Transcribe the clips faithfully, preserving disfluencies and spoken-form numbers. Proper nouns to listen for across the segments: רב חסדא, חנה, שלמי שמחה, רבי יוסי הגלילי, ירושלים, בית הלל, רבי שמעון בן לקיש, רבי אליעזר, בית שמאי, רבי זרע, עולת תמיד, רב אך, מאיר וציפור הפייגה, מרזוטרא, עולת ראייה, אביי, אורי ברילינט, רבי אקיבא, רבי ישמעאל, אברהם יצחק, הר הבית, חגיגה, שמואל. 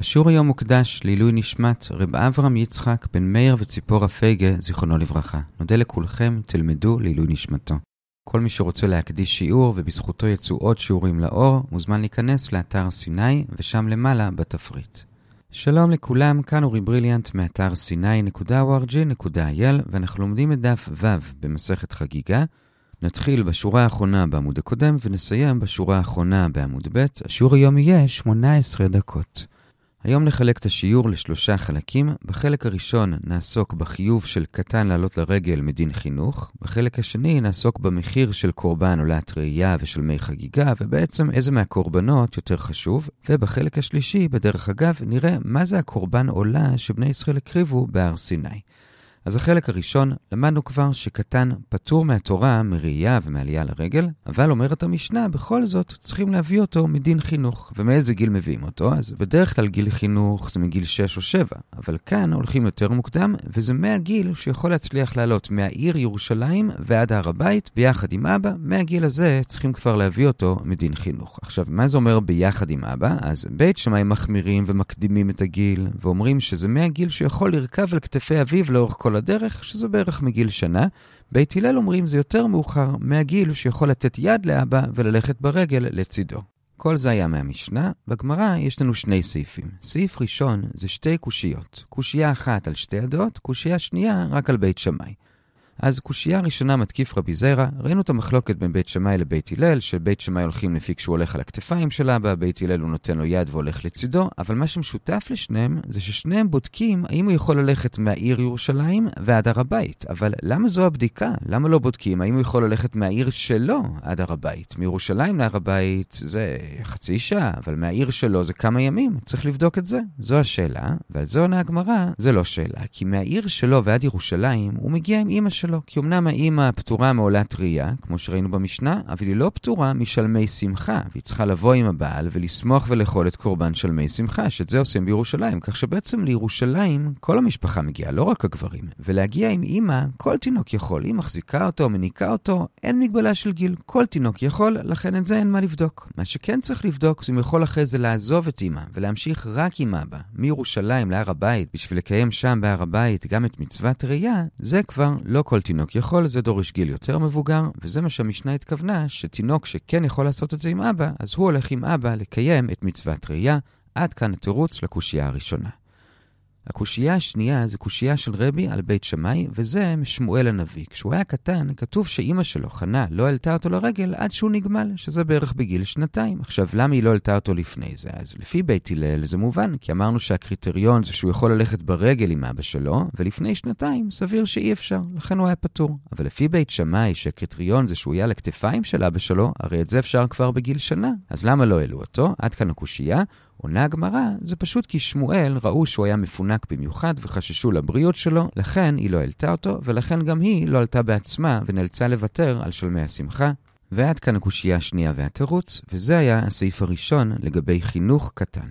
השיעור היום מוקדש לעילוי נשמת רב אברהם יצחק בן מאיר וציפור הפייגה, זיכרונו לברכה. נודה לכולכם, תלמדו לעילוי נשמתו. כל מי שרוצה להקדיש שיעור ובזכותו יצאו עוד שיעורים לאור, מוזמן להיכנס לאתר סיני ושם למעלה בתפריט. שלום לכולם, כאן אורי ברילינט מאתר סיני נקודה או אר ג'י נקודה איי אל ואנחנו לומדים את דף ו' במסכת חגיגה. נתחיל בשורה האחרונה בעמוד הקודם ונסיים בשורה האחרונה בעמוד ב'. השיעור היום יהיה שמונה עשרה דקות. היום נחלק את השיעור לשלושה חלקים. בחלק הראשון נעסוק בחיוב של קטן לעלות לרגל מדין חינוך. בחלק השני נעסוק במחיר של קורבן עולת ראייה ושל מי חגיגה, ובעצם איזה מהקורבנות יותר חשוב. ובחלק השלישי, בדרך אגב, נראה מה זה הקורבן עולה שבני ישראל הקריבו בהר סיני. אז החלק הראשון, למדנו כבר שקטן פטור מהתורה, מראייה ומעלייה לרגל, אבל אומרת המשנה, בכל זאת צריכים להביא אותו מדין חינוך. ומאיזה גיל מביאים אותו? אז בדרך כלל גיל חינוך זה מגיל שש או שבע, אבל כאן הולכים יותר מוקדם, וזה מהגיל שיכול להצליח לעלות מהעיר ירושלים ועד הר הבית, ביחד עם אבא. מהגיל הזה צריכים כבר להביא אותו מדין חינוך. עכשיו, מה זה אומר ביחד עם אבא? אז בית שמאי מחמירים ומקדימים את הגיל, ואומרים שזה מהגיל שיכול לרכב על כתפי אביו לאורך כל הדרך, שזה בערך מגיל שנה. בית הלל אומרים זה יותר מאוחר מהגיל שיכול לתת יד לאבא וללכת ברגל לצידו. כל זה היה מהמשנה. בגמרא יש לנו שני סעיפים. סעיף ראשון זה שתי קושיות. קושייה אחת על שתי עדות, קושייה שנייה רק על בית שמאי. אז קושייה ראשונה מתקיף רבי זרע. ראינו את המחלוקת בין בית שמאי לבית הלל, שבית שמאי הולכים לפי כשהוא הולך על הכתפיים של אבא, בית הלל הוא נותן לו יד והולך לצידו, אבל מה שמשותף לשניהם זה ששניהם בודקים האם הוא יכול ללכת מהעיר ירושלים ועד הר הבית. אבל למה זו הבדיקה? למה לא בודקים האם הוא יכול ללכת מהעיר שלו עד הר הבית? מירושלים להר הבית זה חצי שעה, אבל מהעיר שלו זה כמה ימים. צריך לבדוק את זה. זו השאלה, ועל זו עונה הגמרא, זה לא שאלה, כי מהעיר שלו ועד ירושלים הוא מגיע עם אמא שלו. לא, כי אמנם האמא פטורה מעולת ראייה, כמו שראינו במשנה, אבל היא לא פטורה משלמי שמחה, והיא צריכה לבוא עם הבעל ולשמוח ולאכול את קורבן שלמי שמחה, שאת זה עושים בירושלים, כך שבעצם לירושלים כל המשפחה מגיעה, לא רק הגברים, ולהגיע עם אמא, כל תינוק יכול, היא מחזיקה אותו, מניקה אותו, אין מגבלה של גיל, כל תינוק יכול, לכן את זה אין מה לבדוק. מה שכן צריך לבדוק, זה אם יכול אחרי זה לעזוב את אמא, ולהמשיך רק עם אבא, מירושלים להר הבית, בשביל לקיים שם בהר הבית גם את מצוות ראייה, זה כבר לא כל תינוק יכול, זה דורש גיל יותר מבוגר, וזה מה שהמשנה התכוונה, שתינוק שכן יכול לעשות את זה עם אבא, אז הוא הולך עם אבא לקיים את מצוות ראייה. עד כאן התירוץ לקושייה הראשונה. הקושייה השנייה זה קושייה של רבי על בית שמאי, וזה משמואל הנביא. כשהוא היה קטן, כתוב שאימא שלו, חנה, לא העלתה אותו לרגל עד שהוא נגמל, שזה בערך בגיל שנתיים. עכשיו, למה היא לא העלתה אותו לפני זה? אז לפי בית הלל זה מובן, כי אמרנו שהקריטריון זה שהוא יכול ללכת ברגל עם אבא שלו, ולפני שנתיים סביר שאי אפשר, לכן הוא היה פטור. אבל לפי בית שמאי, שהקריטריון זה שהוא היה לכתפיים של אבא שלו, הרי את זה אפשר כבר בגיל שנה. אז למה לא העלו אותו? עד כאן הקושייה. עונה הגמרא, זה פשוט כי שמואל ראו שהוא היה מפונק במיוחד וחששו לבריאות שלו, לכן היא לא העלתה אותו, ולכן גם היא לא עלתה בעצמה ונאלצה לוותר על שלמי השמחה. ועד כאן הקושייה השנייה והתירוץ, וזה היה הסעיף הראשון לגבי חינוך קטן.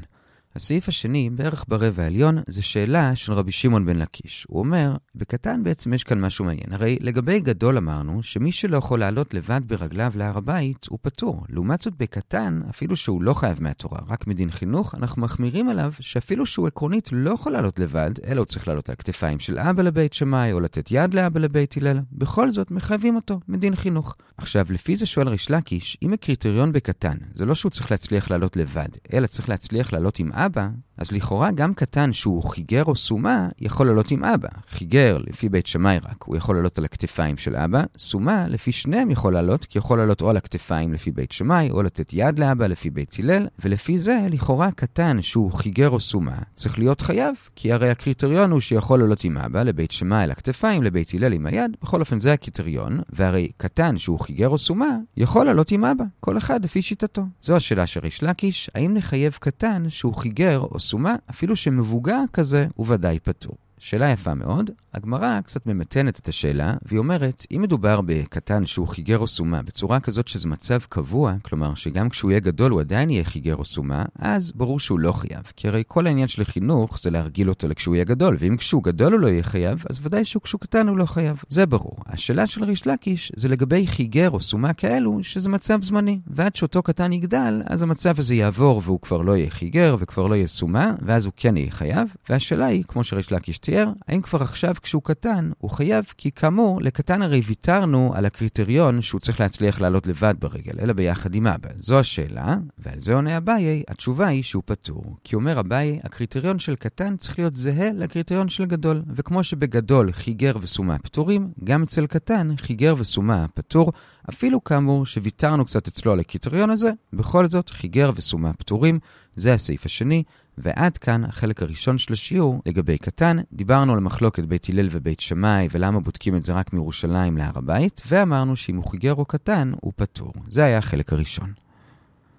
הסעיף השני, בערך ברבע העליון, זה שאלה של רבי שמעון בן לקיש. הוא אומר, בקטן בעצם יש כאן משהו מעניין. הרי לגבי גדול אמרנו שמי שלא יכול לעלות לבד ברגליו להר הבית הוא פטור. לעומת זאת בקטן, אפילו שהוא לא חייב מהתורה, רק מדין חינוך, אנחנו מחמירים עליו שאפילו שהוא עקרונית לא יכול לעלות לבד, אלא הוא צריך לעלות על כתפיים של אבא לבית שמאי, או לתת יד לאבא לבית הלל. בכל זאת מחייבים אותו, מדין חינוך. עכשיו, לפי זה שואל ריש לקיש, אם הקריטריון בקטן, זה לא שהוא צריך להצליח לעלות לבד, אלא צריך להצליח לעלות עם אבא, אז לכאורה גם קטן שהוא חיגר או סומה יכול לעלות עם אבא. חיגר לפי בית שמאי רק, הוא יכול לעלות על הכתפיים של אבא. סומה לפי שניהם יכול לעלות, כי יכול לעלות או על הכתפיים לפי בית שמאי, או לתת יד לאבא לפי בית הלל, ולפי זה לכאורה קטן שהוא חיגר או סומה צריך להיות חייב, כי הרי הקריטריון הוא שיכול לעלות עם אבא לבית שמאי על הכתפיים, לבית הלל עם היד, בכל אופן זה הקריטריון, והרי קטן שהוא חיגר או סומה יכול לעלות עם אבא, כל אחד לפי שיטתו. זו השאלה של ריש לקיש, האם נחייב קטן שהוא חיגר או סומה, אפילו שמבוגר כזה הוא ודאי פטור. שאלה יפה מאוד, הגמרא קצת ממתנת את השאלה, והיא אומרת, אם מדובר בקטן שהוא חיגר או סומה, בצורה כזאת שזה מצב קבוע, כלומר שגם כשהוא יהיה גדול הוא עדיין יהיה חיגר או סומה, אז ברור שהוא לא חייב, כי הרי כל העניין של חינוך זה להרגיל אותו לכשהוא יהיה גדול, ואם כשהוא גדול הוא לא יהיה חייב, אז ודאי שהוא כשהוא קטן הוא לא חייב, זה ברור. השאלה של ריש לקיש זה לגבי חיגר או סומה כאלו, שזה מצב זמני, ועד שאותו קטן יגדל, אז המצב הזה יעבור והוא כבר לא יהיה חיגר וכבר לא יהיה סומה, ואז הוא כן יהיה חייב, והשאלה היא, כמו שריש לקיש תיאר, האם כבר עכשיו כשהוא קטן הוא חייב, כי כאמור לקטן הרי ויתרנו על הקריטריון שהוא צריך להצליח לעלות לבד ברגל, אלא ביחד עם אבא. זו השאלה, ועל זה עונה אביי, התשובה היא שהוא פטור, כי אומר אביי, הקריטריון של קטן צריך להיות זהה לקריטריון של גדול, וכמו שבגדול חיגר וסומה פטורים, גם אצל קטן חיגר וסומה פטור, אפילו כאמור שוויתרנו קצת אצלו על הקריטריון הזה, בכל זאת חיגר וסומה פטורים, זה הסעיף השני. ועד כאן החלק הראשון של השיעור לגבי קטן. דיברנו על מחלוקת בית הלל ובית שמאי ולמה בודקים את זה רק מירושלים להר הבית, ואמרנו שאם הוא חיגר או קטן הוא פטור. זה היה החלק הראשון.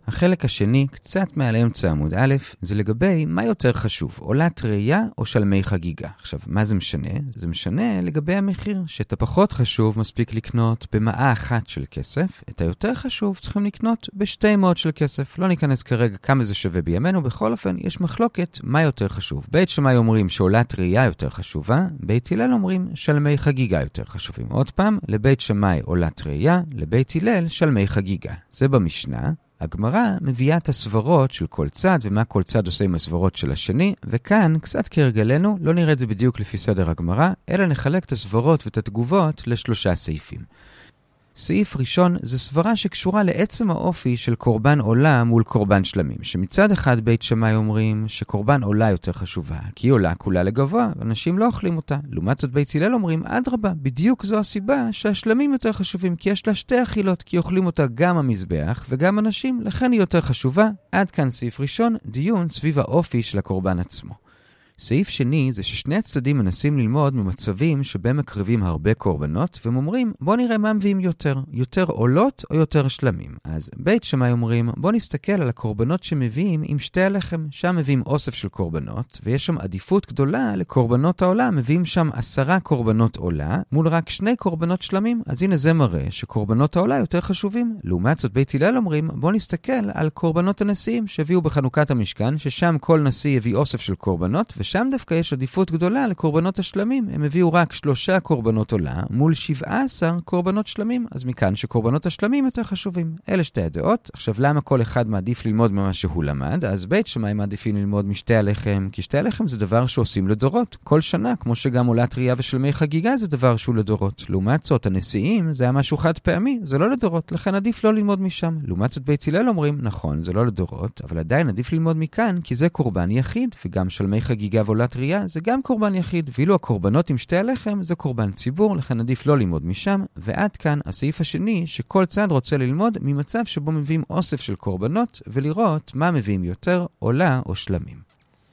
החלק השני, קצת מעל אמצע עמוד א', זה לגבי מה יותר חשוב, עולת ראייה או שלמי חגיגה. עכשיו, מה זה משנה? זה משנה לגבי המחיר, שאת הפחות חשוב מספיק לקנות במאה אחת של כסף, את היותר חשוב צריכים לקנות בשתי מאות של כסף. לא ניכנס כרגע כמה זה שווה בימינו, בכל אופן יש מחלוקת מה יותר חשוב. בית שמאי אומרים שעולת ראייה יותר חשובה, בית הלל אומרים שלמי חגיגה יותר חשובים. עוד פעם, לבית שמאי עולת ראייה, לבית הלל שלמי חגיגה. זה במשנה. הגמרא מביאה את הסברות של כל צד, ומה כל צד עושה עם הסברות של השני, וכאן, קצת כהרגלנו, לא נראה את זה בדיוק לפי סדר הגמרא, אלא נחלק את הסברות ואת התגובות לשלושה סעיפים. סעיף ראשון זה סברה שקשורה לעצם האופי של קורבן עולה מול קורבן שלמים, שמצד אחד בית שמאי אומרים שקורבן עולה יותר חשובה, כי עולה כולה לגבוה, אנשים לא אוכלים אותה. לעומת זאת בית הלל אומרים, אדרבה, בדיוק זו הסיבה שהשלמים יותר חשובים, כי יש לה שתי אכילות, כי אוכלים אותה גם המזבח וגם אנשים, לכן היא יותר חשובה. עד כאן סעיף ראשון, דיון סביב האופי של הקורבן עצמו. סעיף שני זה ששני הצדדים מנסים ללמוד ממצבים שבהם מקריבים הרבה קורבנות, והם אומרים, בוא נראה מה מביאים יותר, יותר עולות או יותר שלמים. אז בית שמאי אומרים, בוא נסתכל על הקורבנות שמביאים עם שתי הלחם, שם מביאים אוסף של קורבנות, ויש שם עדיפות גדולה לקורבנות העולה, מביאים שם עשרה קורבנות עולה, מול רק שני קורבנות שלמים, אז הנה זה מראה שקורבנות העולה יותר חשובים. לעומת זאת בית הלל אומרים, בוא נסתכל על קורבנות הנשיאים שהביאו בחנוכת המשכן, ששם כל נשיא הביא אוסף של קורבנות, שם דווקא יש עדיפות גדולה לקורבנות השלמים. הם הביאו רק שלושה קורבנות עולה מול שבעה עשר קורבנות שלמים, אז מכאן שקורבנות השלמים יותר חשובים. אלה שתי הדעות. עכשיו, למה כל אחד מעדיף ללמוד ממה שהוא למד? אז בית שמאי מעדיפים ללמוד משתי הלחם, כי שתי הלחם זה דבר שעושים לדורות. כל שנה, כמו שגם עולת ראייה ושלמי חגיגה זה דבר שהוא לדורות. לעומת זאת, הנשיאים זה היה משהו חד פעמי, זה לא לדורות, לכן עדיף לא ללמוד משם. לעומת זאת, בית הלל אומרים, נכון, זה לא לדורות, אבל עדיין עדיף ללמוד מכאן, כי זה קורבן יחיד, וגם שלמי חגיגה ועולת ראייה זה גם קורבן יחיד, ואילו הקורבנות עם שתי הלחם זה קורבן ציבור, לכן עדיף לא ללמוד משם. ועד כאן הסעיף השני, שכל צד רוצה ללמוד ממצב שבו מביאים אוסף של קורבנות ולראות מה מביאים יותר, עולה או שלמים.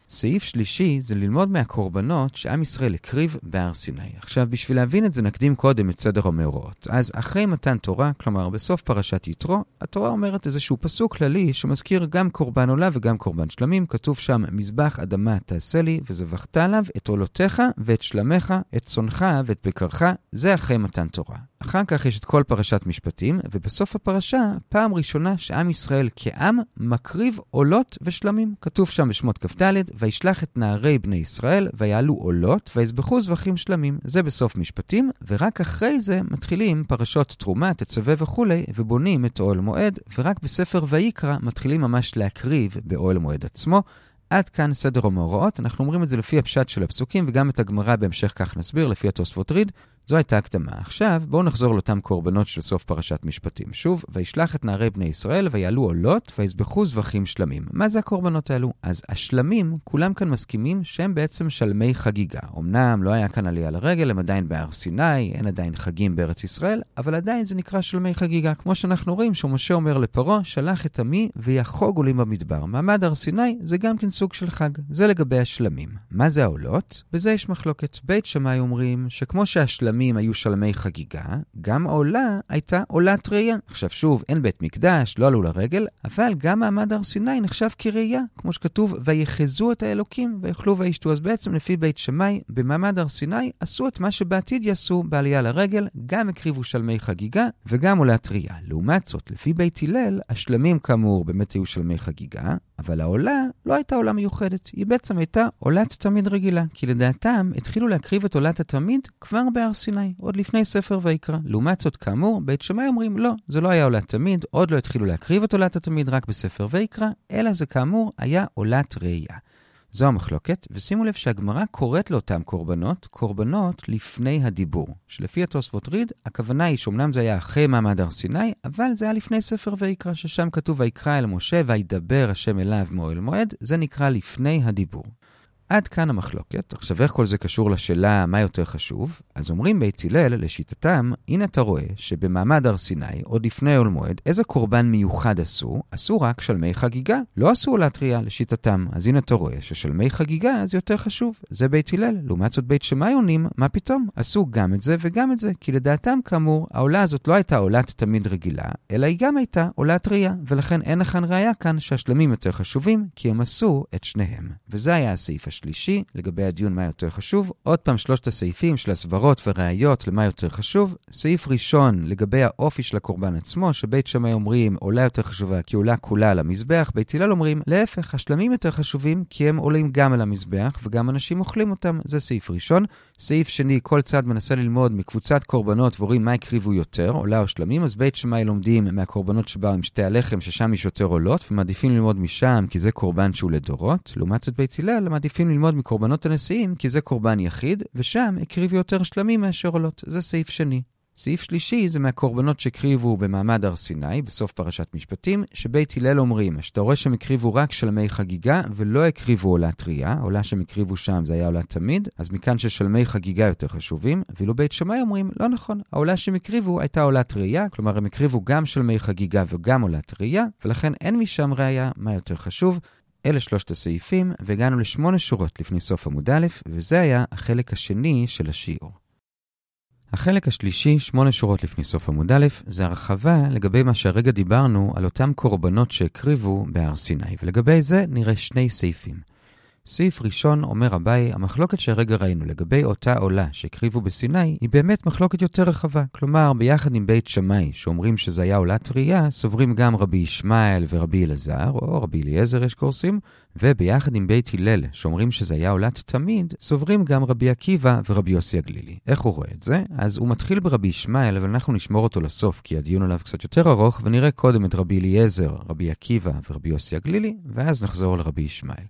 סעיף שלישי זה ללמוד מהקורבנות שעם ישראל הקריב בהר סיני. עכשיו, בשביל להבין את זה נקדים קודם את סדר המאורעות. אז אחרי מתן תורה, כלומר בסוף פרשת יתרו, התורה אומרת איזשהו פסוק כללי שמזכיר גם קורבן עולה וגם קורבן שלמים. כתוב שם, מזבח אדמה תעשה לי וזבחת עליו את עולותיך ואת שלמיך, את צונך ואת בקרך. זה אחרי מתן תורה. אחר כך יש את כל פרשת משפטים, ובסוף הפרשה, פעם ראשונה שעם ישראל כעם מקריב עולות ושלמים. כתוב שם בשמות כ"ד, וישלח את נערי בני ישראל, ויעלו עולות, ויזבחו זבחים שלמים. זה בסוף משפטים, ורק אחרי זה מתחילים פרשות תרומה, תצווה וכו', ובונים את אוהל מועד, ורק בספר ויקרא מתחילים ממש להקריב באוהל מועד עצמו. עד כאן סדר המאורעות. אנחנו אומרים את זה לפי הפשט של הפסוקים, וגם את הגמרא בהמשך כך נסביר, לפי התוספות ריד. זו הייתה הקדמה. עכשיו בואו נחזור לאותם קורבנות של סוף פרשת משפטים. שוב, וישלח את נערי בני ישראל ויעלו עולות ויזבחו זבחים שלמים. מה זה הקורבנות האלו? אז השלמים, כולם כאן מסכימים שהם בעצם שלמי חגיגה. אמנם לא היה כאן עלייה לרגל, הם עדיין בהר סיני, אין עדיין חגים בארץ ישראל, אבל עדיין זה נקרא שלמי חגיגה. כמו שאנחנו רואים שמשה אומר לפרעה, שלח את עמי ויחוג עולים במדבר. מעמד הר סיני זה גם כן סוג של חג. זה לגבי השלמים. מה זה העולות? בזה יש מחלוקת. בית שמאי אומרים שכמו שהשלמים השלמים היו שלמי חגיגה, גם העולה הייתה עולת ראייה. עכשיו שוב, אין בית מקדש, לא עלו לרגל, אבל גם מעמד הר סיני נחשב כראייה, כמו שכתוב, ויחזו את האלוקים, ויאכלו וישתו. אז בעצם לפי בית שמאי, במעמד הר סיני עשו את מה שבעתיד יעשו בעלייה לרגל, גם הקריבו שלמי חגיגה וגם עולת ראייה. לעומת זאת, לפי בית הלל, השלמים כאמור באמת היו שלמי חגיגה, אבל העולה לא הייתה עולה מיוחדת, היא בעצם הייתה עולת תמיד רגילה, כי לדעתם התחילו להקריב את עולת התמיד כבר בהר סיני, עוד לפני ספר ויקרא. לעומת זאת כאמור, בית שמאי אומרים לא, זה לא היה עולת תמיד, עוד לא התחילו להקריב את עולת התמיד רק בספר ויקרא, אלא זה כאמור היה עולת ראייה. זו המחלוקת, ושימו לב שהגמרא קוראת לאותם קורבנות, קורבנות לפני הדיבור. שלפי התוספות ריד, הכוונה היא שאומנם זה היה אחרי מעמד הר סיני, אבל זה היה לפני ספר ויקרא, ששם כתוב ויקרא אל משה וידבר השם אליו מאוהל מועד, זה נקרא לפני הדיבור. עד כאן המחלוקת. עכשיו איך כל זה קשור לשאלה מה יותר חשוב? אז אומרים בית הלל לשיטתם, הנה אתה רואה שבמעמד הר סיני, עוד לפני אוהל מועד, איזה קורבן מיוחד עשו? עשו רק שלמי חגיגה. לא עשו עולת ראייה לשיטתם. אז הנה אתה רואה ששלמי חגיגה זה יותר חשוב. זה בית הלל. לעומת זאת בית שמאי עונים, מה פתאום? עשו גם את זה וגם את זה. כי לדעתם כאמור, העולה הזאת לא הייתה עולת תמיד רגילה, אלא היא גם הייתה עולת ראייה, ולכן אין לכאן ראייה כאן שהשלמים יותר חשובים, כי הם עשו את שניהם. וזה היה הסעיף שלישי, לגבי הדיון מה יותר חשוב. עוד פעם שלושת הסעיפים של הסברות וראיות למה יותר חשוב. סעיף ראשון לגבי האופי של הקורבן עצמו, שבית שמאי אומרים עולה יותר חשובה כי עולה כולה על המזבח, בית הלל אומרים להפך, השלמים יותר חשובים כי הם עולים גם על המזבח וגם אנשים אוכלים אותם. זה סעיף ראשון. סעיף שני, כל צד מנסה ללמוד מקבוצת קורבנות ורואים מה הקריבו יותר, עולה או שלמים. אז בית שמאי לומדים מהקורבנות שבאו עם שתי הלחם ששם יש יותר עולות ומעדיפים ללמוד משם כי זה קורבן שהוא לדורות. לעומת זאת בית הלל מעדיפים ללמוד מקורבנות הנשיאים, כי זה קורבן יחיד, ושם הקריבו יותר שלמים מאשר עולות. זה סעיף שני. סעיף שלישי זה מהקורבנות שקריבו במעמד הר סיני, בסוף פרשת משפטים, שבית הלל אומרים, שאתה רואה שהם הקריבו רק שלמי חגיגה, ולא הקריבו עולת ראייה, עולה שהם הקריבו שם זה היה עולת תמיד, אז מכאן ששלמי חגיגה יותר חשובים, ואילו בית שמאי אומרים, לא נכון, העולה שהם הקריבו הייתה עולת ראייה, כלומר הם הקריבו גם שלמי חגיגה וגם עולת ראייה, ולכן אין משם ראייה מה יותר חשוב. אלה שלושת הסעיפים, והגענו לשמונה שורות לפני סוף עמוד א', וזה היה החלק השני של השיעור. החלק השלישי, שמונה שורות לפני סוף עמוד א', זה הרחבה לגבי מה שהרגע דיברנו על אותם קורבנות שהקריבו בהר סיני, ולגבי זה נראה שני סעיפים. סעיף ראשון אומר אביי, המחלוקת שהרגע ראינו לגבי אותה עולה שהקריבו בסיני היא באמת מחלוקת יותר רחבה. כלומר, ביחד עם בית שמאי שאומרים שזה היה עולת ראייה, סוברים גם רבי ישמעאל ורבי אליעזר, או רבי אליעזר יש קורסים, וביחד עם בית הלל שאומרים שזה היה עולת תמיד, סוברים גם רבי אקיבא ורבי יוסי הגלילי. איך הוא רואה את זה? אז הוא מתחיל ברבי ישמעאל, אבל אנחנו נשמור אותו לסוף כי הדיון עליו קצת יותר ארוך, ונראה קודם את רבי אליעזר, רבי עקיבא ורבי יוסי הגלילי, ואז נחזור לרבי ישמעאל.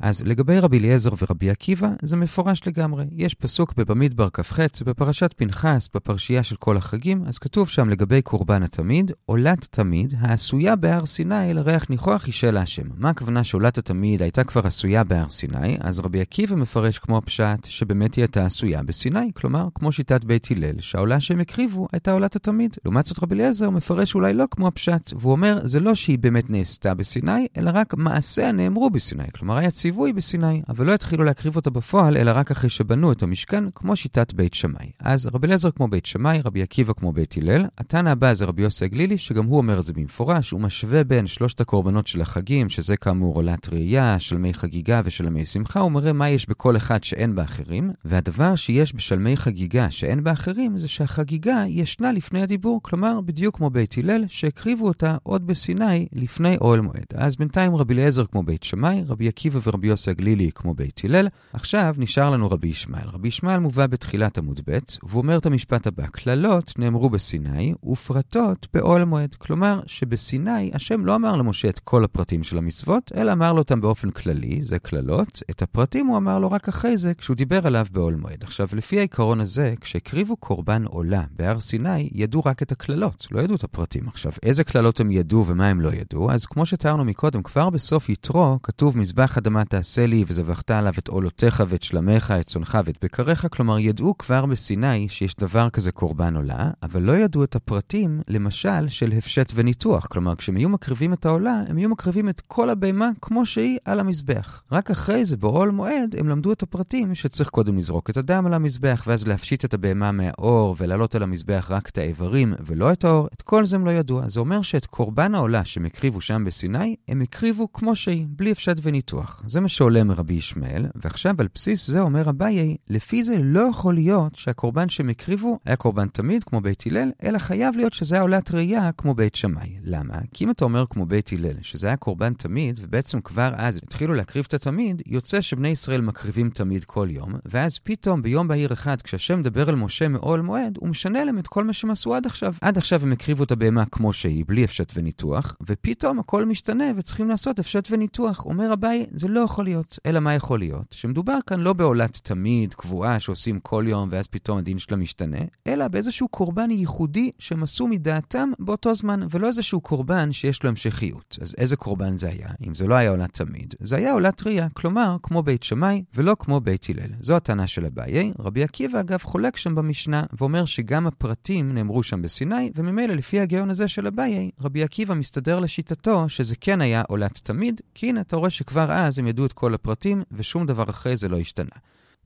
אז לגבי רבי אליעזר ורבי עקיבא, זה מפורש לגמרי. יש פסוק בבמדבר כ"ח, בפרשת פנחס, בפרשייה של כל החגים, אז כתוב שם לגבי קורבן התמיד, עולת תמיד, העשויה בהר סיני לריח ניחוח אישה להשם. מה הכוונה שעולת התמיד הייתה כבר עשויה בהר סיני? אז רבי עקיבא מפרש כמו הפשט, שבאמת היא הייתה עשויה בסיני, כלומר, כמו שיטת בית הלל, שהעולה שהם הקריבו הייתה עולת התמיד. לעומת זאת רבי אליעזר מפרש אולי לא כמו הפשט, והוא אומר, זה לא שהיא באמת נעשתה בסיני, אלא רק מעשיה נאמרו בסיני, כלומר, ציווי בסיני, אבל לא התחילו להקריב אותה בפועל, אלא רק אחרי שבנו את המשכן, כמו שיטת בית שמאי. אז רבי אליעזר כמו בית שמאי, רבי עקיבא כמו בית הלל, התנא הבא זה רבי יוסי הגלילי, שגם הוא אומר את זה במפורש, הוא משווה בין שלושת הקורבנות של החגים, שזה כאמור עולת ראייה, שלמי חגיגה ושלמי שמחה, הוא מראה מה יש בכל אחד שאין באחרים, והדבר שיש בשלמי חגיגה שאין באחרים, זה שהחגיגה ישנה לפני הדיבור, כלומר בדיוק כמו בית הלל, שהקריבו אותה עוד בסיני לפני אוהל מועד. אז בינתיים רבי אליעזר כמו בית שמאי, רבי עקיבא רבי יוסי הגלילי כמו בית הלל. עכשיו נשאר לנו רבי ישמעאל. רבי ישמעאל מובא בתחילת עמוד ב' והוא אומר את המשפט הבא, כללות נאמרו בסיני ופרטות באוהל מועד. כלומר שבסיני השם לא אמר למשה את כל הפרטים של המצוות, אלא אמר לו אותם באופן כללי, זה כללות. את הפרטים הוא אמר לו רק אחרי זה, כשהוא דיבר עליו באוהל מועד. עכשיו לפי העיקרון הזה, כשהקריבו קורבן עולה בהר סיני, ידעו רק את הכללות, לא ידעו את הפרטים. עכשיו איזה כללות הם ידעו ומה הם לא ידעו? אז כמו שתיארנו מקודם, כבר בסוף יתרו כתוב מזבח אדמה תעשה לי וזבחת עליו את עולותיך ואת שלמיך, את צונך ואת בקריך, כלומר ידעו כבר בסיני שיש דבר כזה קורבן עולה, אבל לא ידעו את הפרטים, למשל, של הפשט וניתוח, כלומר כשהם יהיו מקריבים את העולה, הם יהיו מקריבים את כל הבהמה כמו שהיא על המזבח. רק אחרי זה בעול מועד הם למדו את הפרטים שצריך קודם לזרוק את הדם על המזבח ואז להפשיט את הבהמה מהאור ולעלות על המזבח רק את האיברים ולא את האור, את כל זה הם לא ידעו. זה אומר שאת קורבן העולה שהם הקריבו שם בסיני, הם הקריבו כמו שהיא, בלי הפשט וניתוח. זה מה שעולה מרבי ישמעאל, ועכשיו על בסיס זה אומר אביי, לפי זה לא יכול להיות שהקורבן שהם הקריבו היה קורבן תמיד כמו בית הלל, אלא חייב להיות שזה היה עולת ראייה כמו בית שמאי. למה? כי אם אתה אומר כמו בית הלל, שזה היה קורבן תמיד, ובעצם כבר אז התחילו להקריב את התמיד, יוצא שבני ישראל מקריבים תמיד כל יום, ואז פתאום ביום בהיר אחד, כשהשם מדבר אל משה מעול מועד, הוא משנה להם את כל מה שמסו עד עכשיו. עד עכשיו הם הקריבו את הבהמה כמו שהיא, בלי הפשט וניתוח, ופתאום הכל משתנה וצריכים לעשות הפשט וניתוח. אומר אביי, זה לא יכול להיות. אלא מה יכול להיות? שמדובר כאן לא בעולת תמיד קבועה שעושים כל יום ואז פתאום הדין שלה משתנה, אלא באיזשהו קורבן ייחודי שהם עשו מדעתם באותו זמן, ולא איזשהו קורבן שיש לו המשכיות. אז איזה קורבן זה היה? אם זה לא היה עולת תמיד, זה היה עולת ראייה, כלומר כמו בית שמאי ולא כמו בית הלל. זו הטענה של אביי. רבי עקיבא אגב חולק שם במשנה ואומר שגם הפרטים נאמרו שם בסיני, וממילא לפי הגאון הזה של אביי, רבי עקיבא מסתדר לשיטתו שזה כן היה עולת תמיד, כי הנה אתה רואה שכבר אז הם ידעו את כל הפרטים ושום דבר אחרי זה לא השתנה.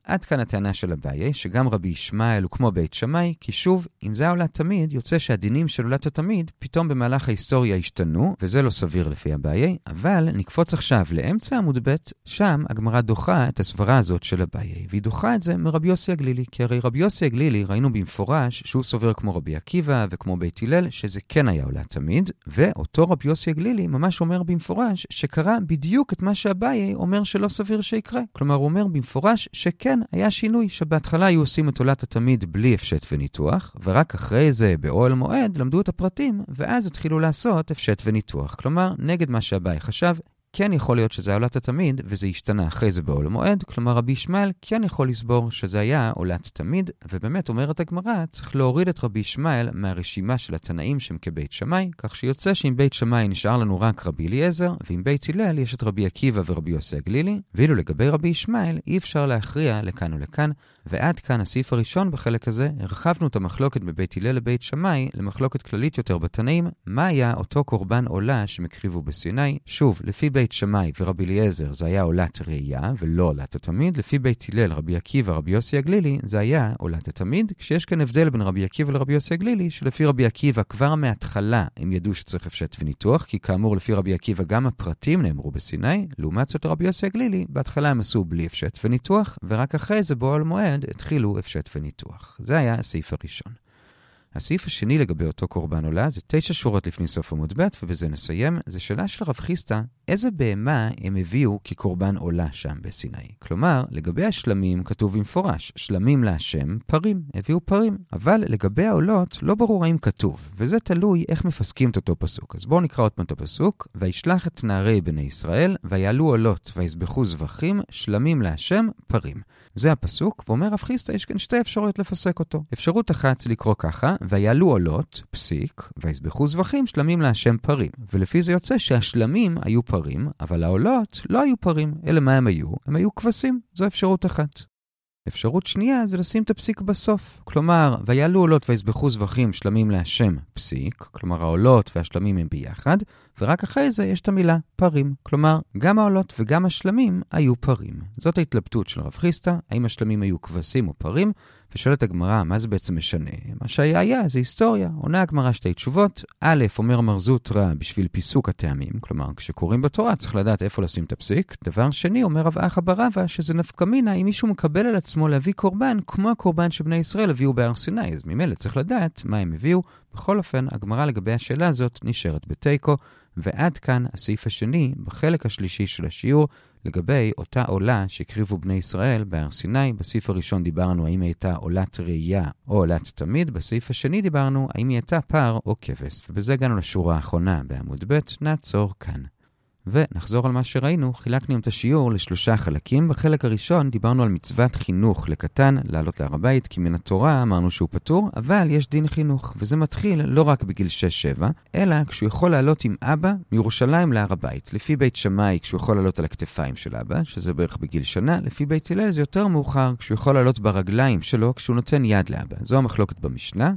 עד כאן הטענה של אביי, שגם רבי ישמעאל הוא כמו בית שמאי, כי שוב, אם זה עולת תמיד, יוצא שהדינים של עולת התמיד פתאום במהלך ההיסטוריה השתנו, וזה לא סביר לפי אביי, אבל נקפוץ עכשיו לאמצע עמוד ב', שם הגמרא דוחה את הסברה הזאת של אביי, והיא דוחה את זה מרבי יוסי הגלילי, כי הרי רבי יוסי הגלילי ראינו במפורש שהוא סובר כמו רבי עקיבא וכמו בית הלל, שזה כן היה עולת תמיד, ואותו רבי יוסי הגלילי ממש אומר במפורש שקרה בדיוק את מה שאביי אומר שלא סביר שיקרה. כלומר, הוא אומר במפורש שכן היה שינוי, שבהתחלה היו עושים את עולת התמיד בלי הפשט וניתוח, ורק אחרי זה באוהל מועד למדו את הפרטים, ואז התחילו לעשות הפשט וניתוח. כלומר, נגד מה שאביי חשב, כן יכול להיות שזה עולת התמיד, וזה השתנה אחרי זה בעול מועד, כלומר רבי ישמעאל כן יכול לסבור שזה היה עולת תמיד, ובאמת אומרת הגמרא, צריך להוריד את רבי ישמעאל מהרשימה של התנאים שהם כבית שמאי, כך שיוצא שאם בית שמאי נשאר לנו רק רבי אליעזר, ואם בית הלל יש את רבי עקיבא ורבי יוסי הגלילי, ואילו לגבי רבי ישמעאל אי אפשר להכריע לכאן ולכאן, ועד כאן הסעיף הראשון בחלק הזה, הרחבנו את המחלוקת בבית הלל לבית שמאי, למחלוקת כללית יותר בתנאים, מה היה אותו קורבן עולה שמקריבו בסיני, שוב, לפי בית שמאי ורבי אליעזר זה היה עולת ראייה ולא עולת התמיד, לפי בית הלל רבי עקיבא ורבי יוסי הגלילי זה היה עולת התמיד, כשיש כאן הבדל בין רבי עקיבא לרבי יוסי הגלילי, שלפי רבי עקיבא כבר מההתחלה הם ידעו שצריך הפשט וניתוח, כי כאמור לפי רבי עקיבא גם הפרטים נאמרו בסיני, לעומת זאת רבי יוסי הגלילי בהתחלה הם עשו בלי הפשט וניתוח, ורק אחרי זה בעול מועד התחילו הפשט וניתוח. זה היה הסעיף הראשון. הסעיף השני לגבי אותו קורבן עולה, זה תשע שורות לפני סוף עמוד ב', ובזה נסיים, זה שאלה של רב חסדא, איזה בהמה הם הביאו כקורבן עולה שם בסיני. כלומר, לגבי השלמים כתוב במפורש, שלמים להשם פרים, הביאו פרים, אבל לגבי העולות לא ברור האם כתוב, וזה תלוי איך מפסקים את אותו פסוק. אז בואו נקרא עוד פעם את הפסוק, וישלח את נערי בני ישראל, ויעלו עולות, ויזבחו זבחים, שלמים להשם פרים. זה הפסוק, ואומר רב חסדא, יש כאן שתי אפשרויות לפסק אותו. אפשרות אחת לקרוא ככה, ויעלו עולות, פסיק, ויזבחו זבחים, שלמים להשם פרים. ולפי זה יוצא שהשלמים היו פרים, אבל העולות לא היו פרים, אלא מה הם היו? הם היו כבשים. זו אפשרות אחת. אפשרות שנייה זה לשים את הפסיק בסוף. כלומר, ויעלו עולות ויזבחו זבחים, שלמים להשם, פסיק. כלומר, העולות והשלמים הם ביחד, ורק אחרי זה יש את המילה פרים. כלומר, גם העולות וגם השלמים היו פרים. זאת ההתלבטות של רב חסדא, האם השלמים היו כבשים או פרים, ושואלת הגמרא, מה זה בעצם משנה? מה שהיה היה, זה היסטוריה. עונה הגמרא שתי תשובות. א', אומר מרזוטרא בשביל פיסוק הטעמים, כלומר, כשקוראים בתורה צריך לדעת איפה לשים את הפסיק. דבר שני, אומר רב אך ברבא, שזה נפקא מינה, אם מישהו מקבל על עצמו להביא קורבן, כמו הקורבן שבני ישראל הביאו בהר סיני, אז ממילא צריך לדעת מה הם הביאו. בכל אופן, הגמרא לגבי השאלה הזאת נשארת בתיקו, ועד כאן הסעיף השני, בחלק השלישי של השיעור, לגבי אותה עולה שהקריבו בני ישראל בהר סיני. בסעיף הראשון דיברנו האם הייתה עולת ראייה או עולת תמיד, בסעיף השני דיברנו האם הייתה פר או כבש, ובזה הגענו לשורה האחרונה בעמוד ב'. נעצור כאן. ונחזור על מה שראינו, חילקנו את השיעור לשלושה חלקים. בחלק הראשון דיברנו על מצוות חינוך לקטן, לעלות להר הבית, כי מן התורה אמרנו שהוא פטור, אבל יש דין חינוך, וזה מתחיל לא רק בגיל שש שבע, אלא כשהוא יכול לעלות עם אבא מירושלים להר הבית. לפי בית שמאי, כשהוא יכול לעלות על הכתפיים של אבא, שזה בערך בגיל שנה, לפי בית הלל זה יותר מאוחר, כשהוא יכול לעלות ברגליים שלו, כשהוא נותן יד לאבא. זו המחלוקת במשנה.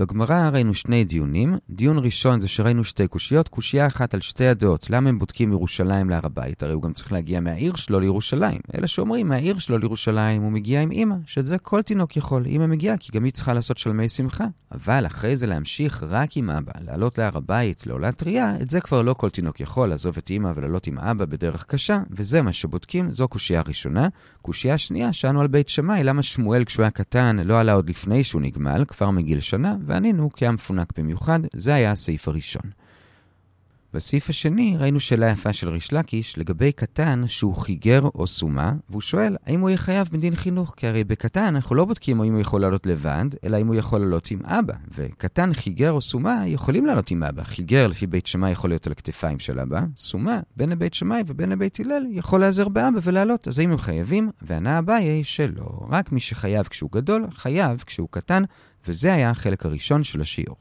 בגמרא ראינו שני דיונים. דיון ראשון זה שראינו שתי קושיות, קושיה אחת על שתי הדעות. למה הם בודקים ירושלים להר הבית? הרי הוא גם צריך להגיע מהעיר שלו לירושלים. אלא שאומרים, מהעיר שלו לירושלים הוא מגיע עם אמא, שאת זה כל תינוק יכול. אמא מגיעה, כי גם היא צריכה לעשות שלמי שמחה. אבל אחרי זה להמשיך רק עם אבא, לעלות להר הבית, לעולת טריה, את זה כבר לא כל תינוק יכול, לעזוב את אמא ולעלות עם אבא בדרך קשה, וזה מה שבודקים, זו קושיה ראשונה. קושיה שנייה, שאנו על בית שמאי, למה שמואל כשהוא היה קטן, לא עלה עוד לפני שהוא נגמל, כבר מגיל שנה, וענינו כי המפונק במיוחד, זה היה הסעיף הראשון. בסעיף השני ראינו שאלה יפה של ריש לקיש לגבי קטן שהוא חיגר או סומה, והוא שואל האם הוא יהיה חייב בדין חינוך, כי הרי בקטן אנחנו לא בודקים אם הוא יכול לעלות לבד, אלא אם הוא יכול לעלות עם אבא, וקטן חיגר או סומה יכולים לעלות עם אבא. חיגר לפי בית שמאי יכול להיות על הכתפיים של אבא, סומה בין לבית שמאי ובין לבית הלל יכול לעזר באבא ולעלות, אז אם הם חייבים, והנה הבא יהיה שלא, רק מי שחייב כשהוא גדול, חייב כשהוא קטן, וזה היה החלק הראשון של השיעור.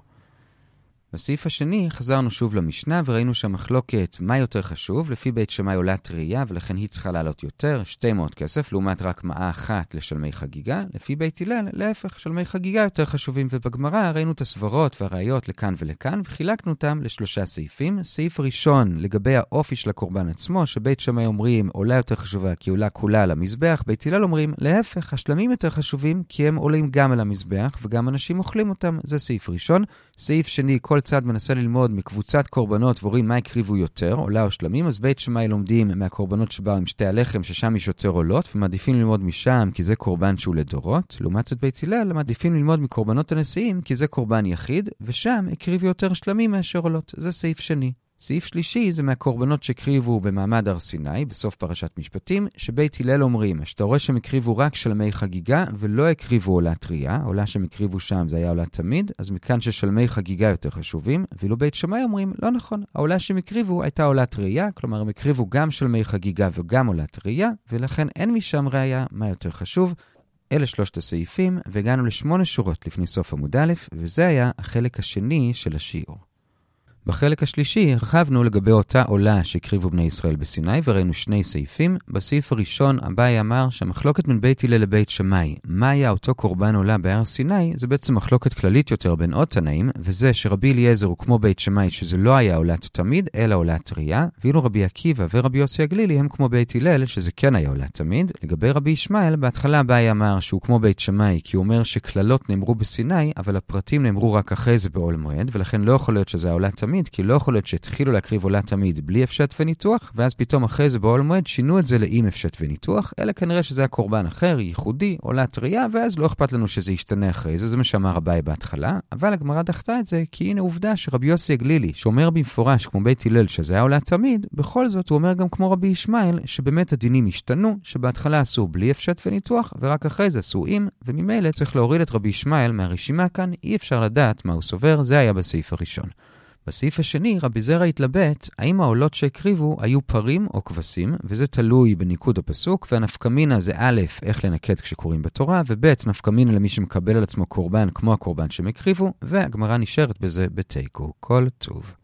בסעיף השני חזרנו שוב למשנה וראינו שהמחלוקת מה יותר חשוב, לפי בית שמאי עולה טריה ולכן היא צריכה לעלות יותר, שתי מאות כסף לעומת רק מאה אחת לשלמי חגיגה, לפי בית הלל להפך, שלמי חגיגה יותר חשובים, ובגמרא ראינו את הסברות והראיות לכאן ולכאן וחילקנו אותם לשלושה סעיפים. סעיף ראשון לגבי האופי של הקורבן עצמו, שבית שמאי אומרים עולה יותר חשובה כי עולה כולה על המזבח, בית הלל אומרים להפך, השלמים יותר חשובים כי הם עולים גם על המזבח וגם אנשים אוכלים אותם, זה סעיף ראשון. סעיף שני, כל צד מנסה ללמוד מקבוצת קורבנות ורואים מה הקריבו יותר, עולה או שלמים, אז בית שמאי לומדים מהקורבנות שבאו עם שתי הלחם ששם יש יותר עולות, ומעדיפים ללמוד משם כי זה קורבן שהוא לדורות, לעומת זאת בית הלל מעדיפים ללמוד מקורבנות הנשיאים כי זה קורבן יחיד, ושם הקריבו יותר שלמים מאשר עולות, זה סעיף שני. סעיף שלישי זה מהקורבנות שקריבו במעמד הר סיני, בסוף פרשת משפטים, שבית הלל אומרים, שאתה רואה שהם הקריבו רק שלמי חגיגה ולא הקריבו עולה טריה, עולה שהם הקריבו שם זה היה עולה תמיד, אז מכאן ששלמי חגיגה יותר חשובים, ואילו בית שמאי אומרים, לא נכון, העולה שהם הקריבו הייתה עולה טריה, כלומר הם הקריבו גם שלמי חגיגה וגם עולה טריה, ולכן אין משם ראיה מה יותר חשוב. אלה שלושת הסעיפים, והגענו לשמונה שורות לפני סוף עמוד א', וזה היה החלק השני של השיעור. בחלק השלישי הרחבנו לגבי אותה עולה שהקריבו בני ישראל בסיני וראינו שני סעיפים. בסעיף הראשון הבאי אמר שהמחלוקת בין בית הלל לבית שמאי, מה היה אותו קורבן עולה בהר סיני, זה בעצם מחלוקת כללית יותר בין עוד תנאים, וזה שרבי אליעזר הוא כמו בית שמאי שזה לא היה עולת תמיד אלא עולת טריה, ואילו רבי עקיבא ורבי יוסי הגלילי הם כמו בית הלל שזה כן היה עולת תמיד. לגבי רבי ישמעאל בהתחלה הבאי אמר שהוא כמו בית שמאי כי הוא אומר שכללות נאמרו בסיני אבל הפרטים נאמרו רק אחרי זה בעול מועד, ולכן לא יכול להיות שזה עולת תמיד, כי לא יכול להיות שהתחילו להקריב עולה תמיד בלי הפשט וניתוח, ואז פתאום אחרי זה בעול מועד שינו את זה לאם הפשט וניתוח, אלא כנראה שזה היה קורבן אחר, ייחודי, עולה טריה, ואז לא אכפת לנו שזה ישתנה אחרי זה, זה מה שאמר הבאי בהתחלה, אבל הגמרא דחתה את זה, כי הנה עובדה שרבי יוסי הגלילי, שאומר במפורש כמו בית הלל שזה היה עולה תמיד, בכל זאת הוא אומר גם כמו רבי ישמעאל, שבאמת הדינים השתנו, שבהתחלה עשו בלי הפשט וניתוח, ורק אחרי זה עשו עם, וממילא צריך להוריד את רבי ישמעאל מהרשימה כאן, אי אפשר לדעת מה הוא סובר, זה היה בסעיף הראשון. בסעיף השני, רבי זרע התלבט, האם העולות שהקריבו היו פרים או כבשים, וזה תלוי בניקוד הפסוק, והנפקמינה זה א', איך לנקד כשקוראים בתורה, וב' נפקמינה למי שמקבל על עצמו קורבן כמו הקורבן שמקריבו, והגמרא נשארת בזה בתיקו, כל טוב.